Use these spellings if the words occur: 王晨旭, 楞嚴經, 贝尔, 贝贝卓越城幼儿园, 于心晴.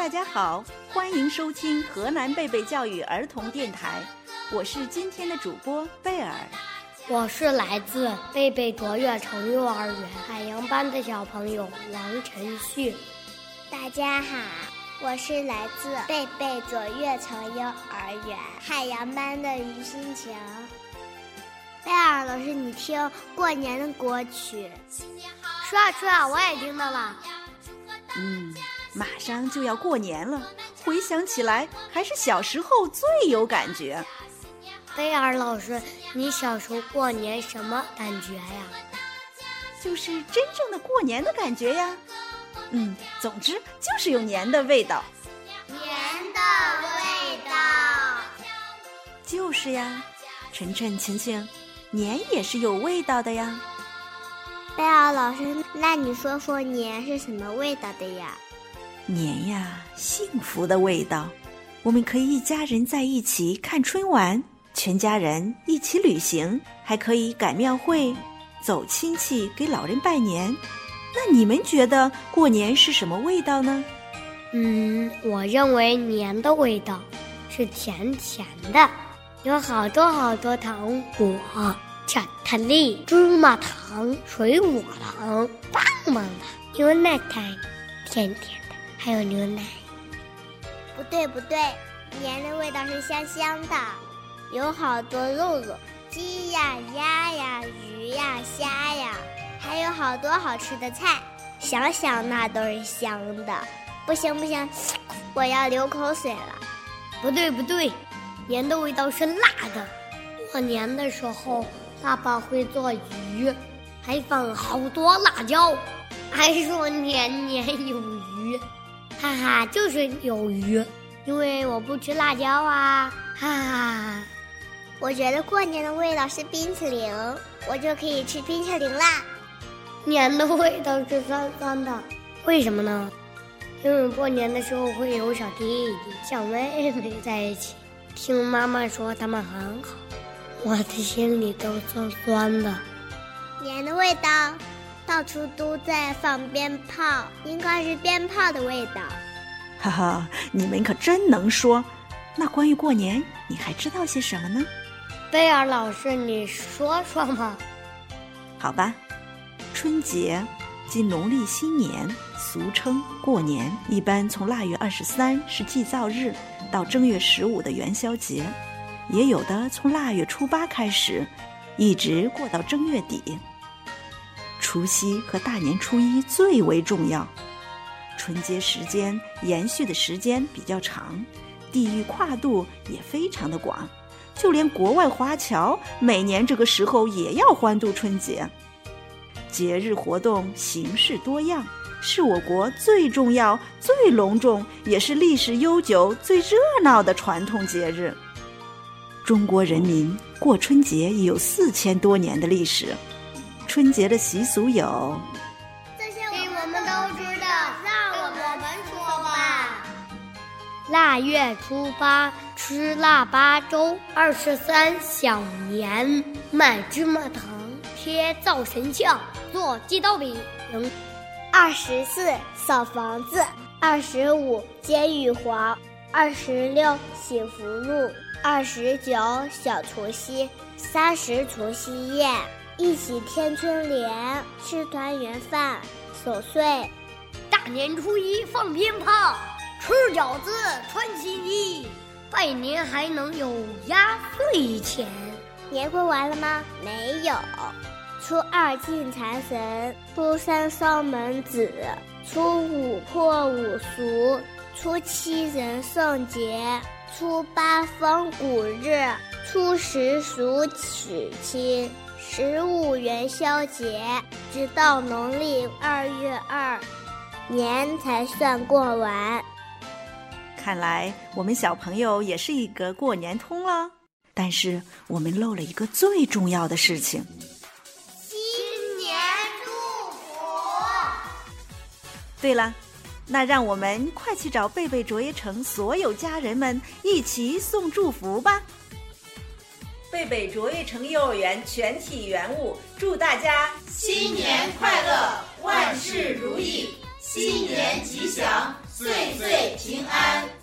大家好，欢迎收听河南贝贝教育儿童电台，我是今天的主播贝尔，我是来自贝贝卓越城幼儿园海洋班的小朋友王晨旭。大家好，我是来自贝贝卓越城幼儿园海洋班的于心晴。贝尔老师，你听过年的歌曲，说啊说啊，我也听到了。马上就要过年了，回想起来还是小时候最有感觉。贝尔老师，你小时候过年什么感觉呀？就是真正的过年的感觉呀。总之就是有年的味道。年的味道。就是呀，晨晨、晴晴，年也是有味道的呀。贝尔老师，那你说说年是什么味道的呀？年呀，幸福的味道。我们可以一家人在一起看春晚，全家人一起旅行，还可以赶庙会，走亲戚给老人拜年。那你们觉得过年是什么味道呢？我认为年的味道是甜甜的，有好多好多糖果，巧克力、芝麻糖、水果糖、棒棒糖、牛奶糖，甜甜的，还有牛奶。不对，年的味道是香香的，有好多肉肉，鸡呀、鸭呀、鱼呀、虾呀，还有好多好吃的菜，想想那都是香的。不行，我要流口水了。不对，年的味道是辣的。过年的时候，爸爸会做鱼，还放好多辣椒，还说年年有余。哈哈，就是有余，因为我不吃辣椒啊，哈哈。我觉得过年的味道是冰淇淋，我就可以吃冰淇淋啦。年的味道是酸酸的，为什么呢？因为过年的时候会有小弟弟、小妹妹在一起，听妈妈说他们很好，我的心里都酸酸的。年的味道到处都在放鞭炮，应该是鞭炮的味道。哈哈，你们可真能说。那关于过年，你还知道些什么呢？贝尔老师，你说说嘛。好吧，春节即农历新年，俗称过年，一般从腊月23是祭灶日，到正月15的元宵节，也有的从腊月初8开始，一直过到正月底。除夕和大年初一最为重要，春节时间延续的时间比较长，地域跨度也非常的广，就连国外华侨每年这个时候也要欢度春节。节日活动形式多样，是我国最重要、最隆重，也是历史悠久、最热闹的传统节日。中国人民过春节已有4000多年的历史。春节的习俗有这些我们都知道，让我们说吧。腊月初8吃腊八粥，23小年，买芝麻糖，贴灶神像，做祭刀饼。24扫房子，25接玉皇，26洗福禄，29小除夕，30除夕夜，一起贴春联，吃团圆饭，守岁。大年初一放鞭炮，吃饺子，穿新衣，拜年还能有压岁钱。年过完了吗？没有。初2敬财神，初3烧门子，初5破五俗，初7人送节，初8封谷日，初10暑娶亲，15元宵节，直到农历2月2，年才算过完。看来我们小朋友也是一个过年通了，但是我们漏了一个最重要的事情。新年祝福。对了，那让我们快去找贝贝卓越城所有家人们一起送祝福吧。贝贝卓越城幼儿园全体园务祝大家新年快乐，万事如意，新年吉祥。岁岁平安。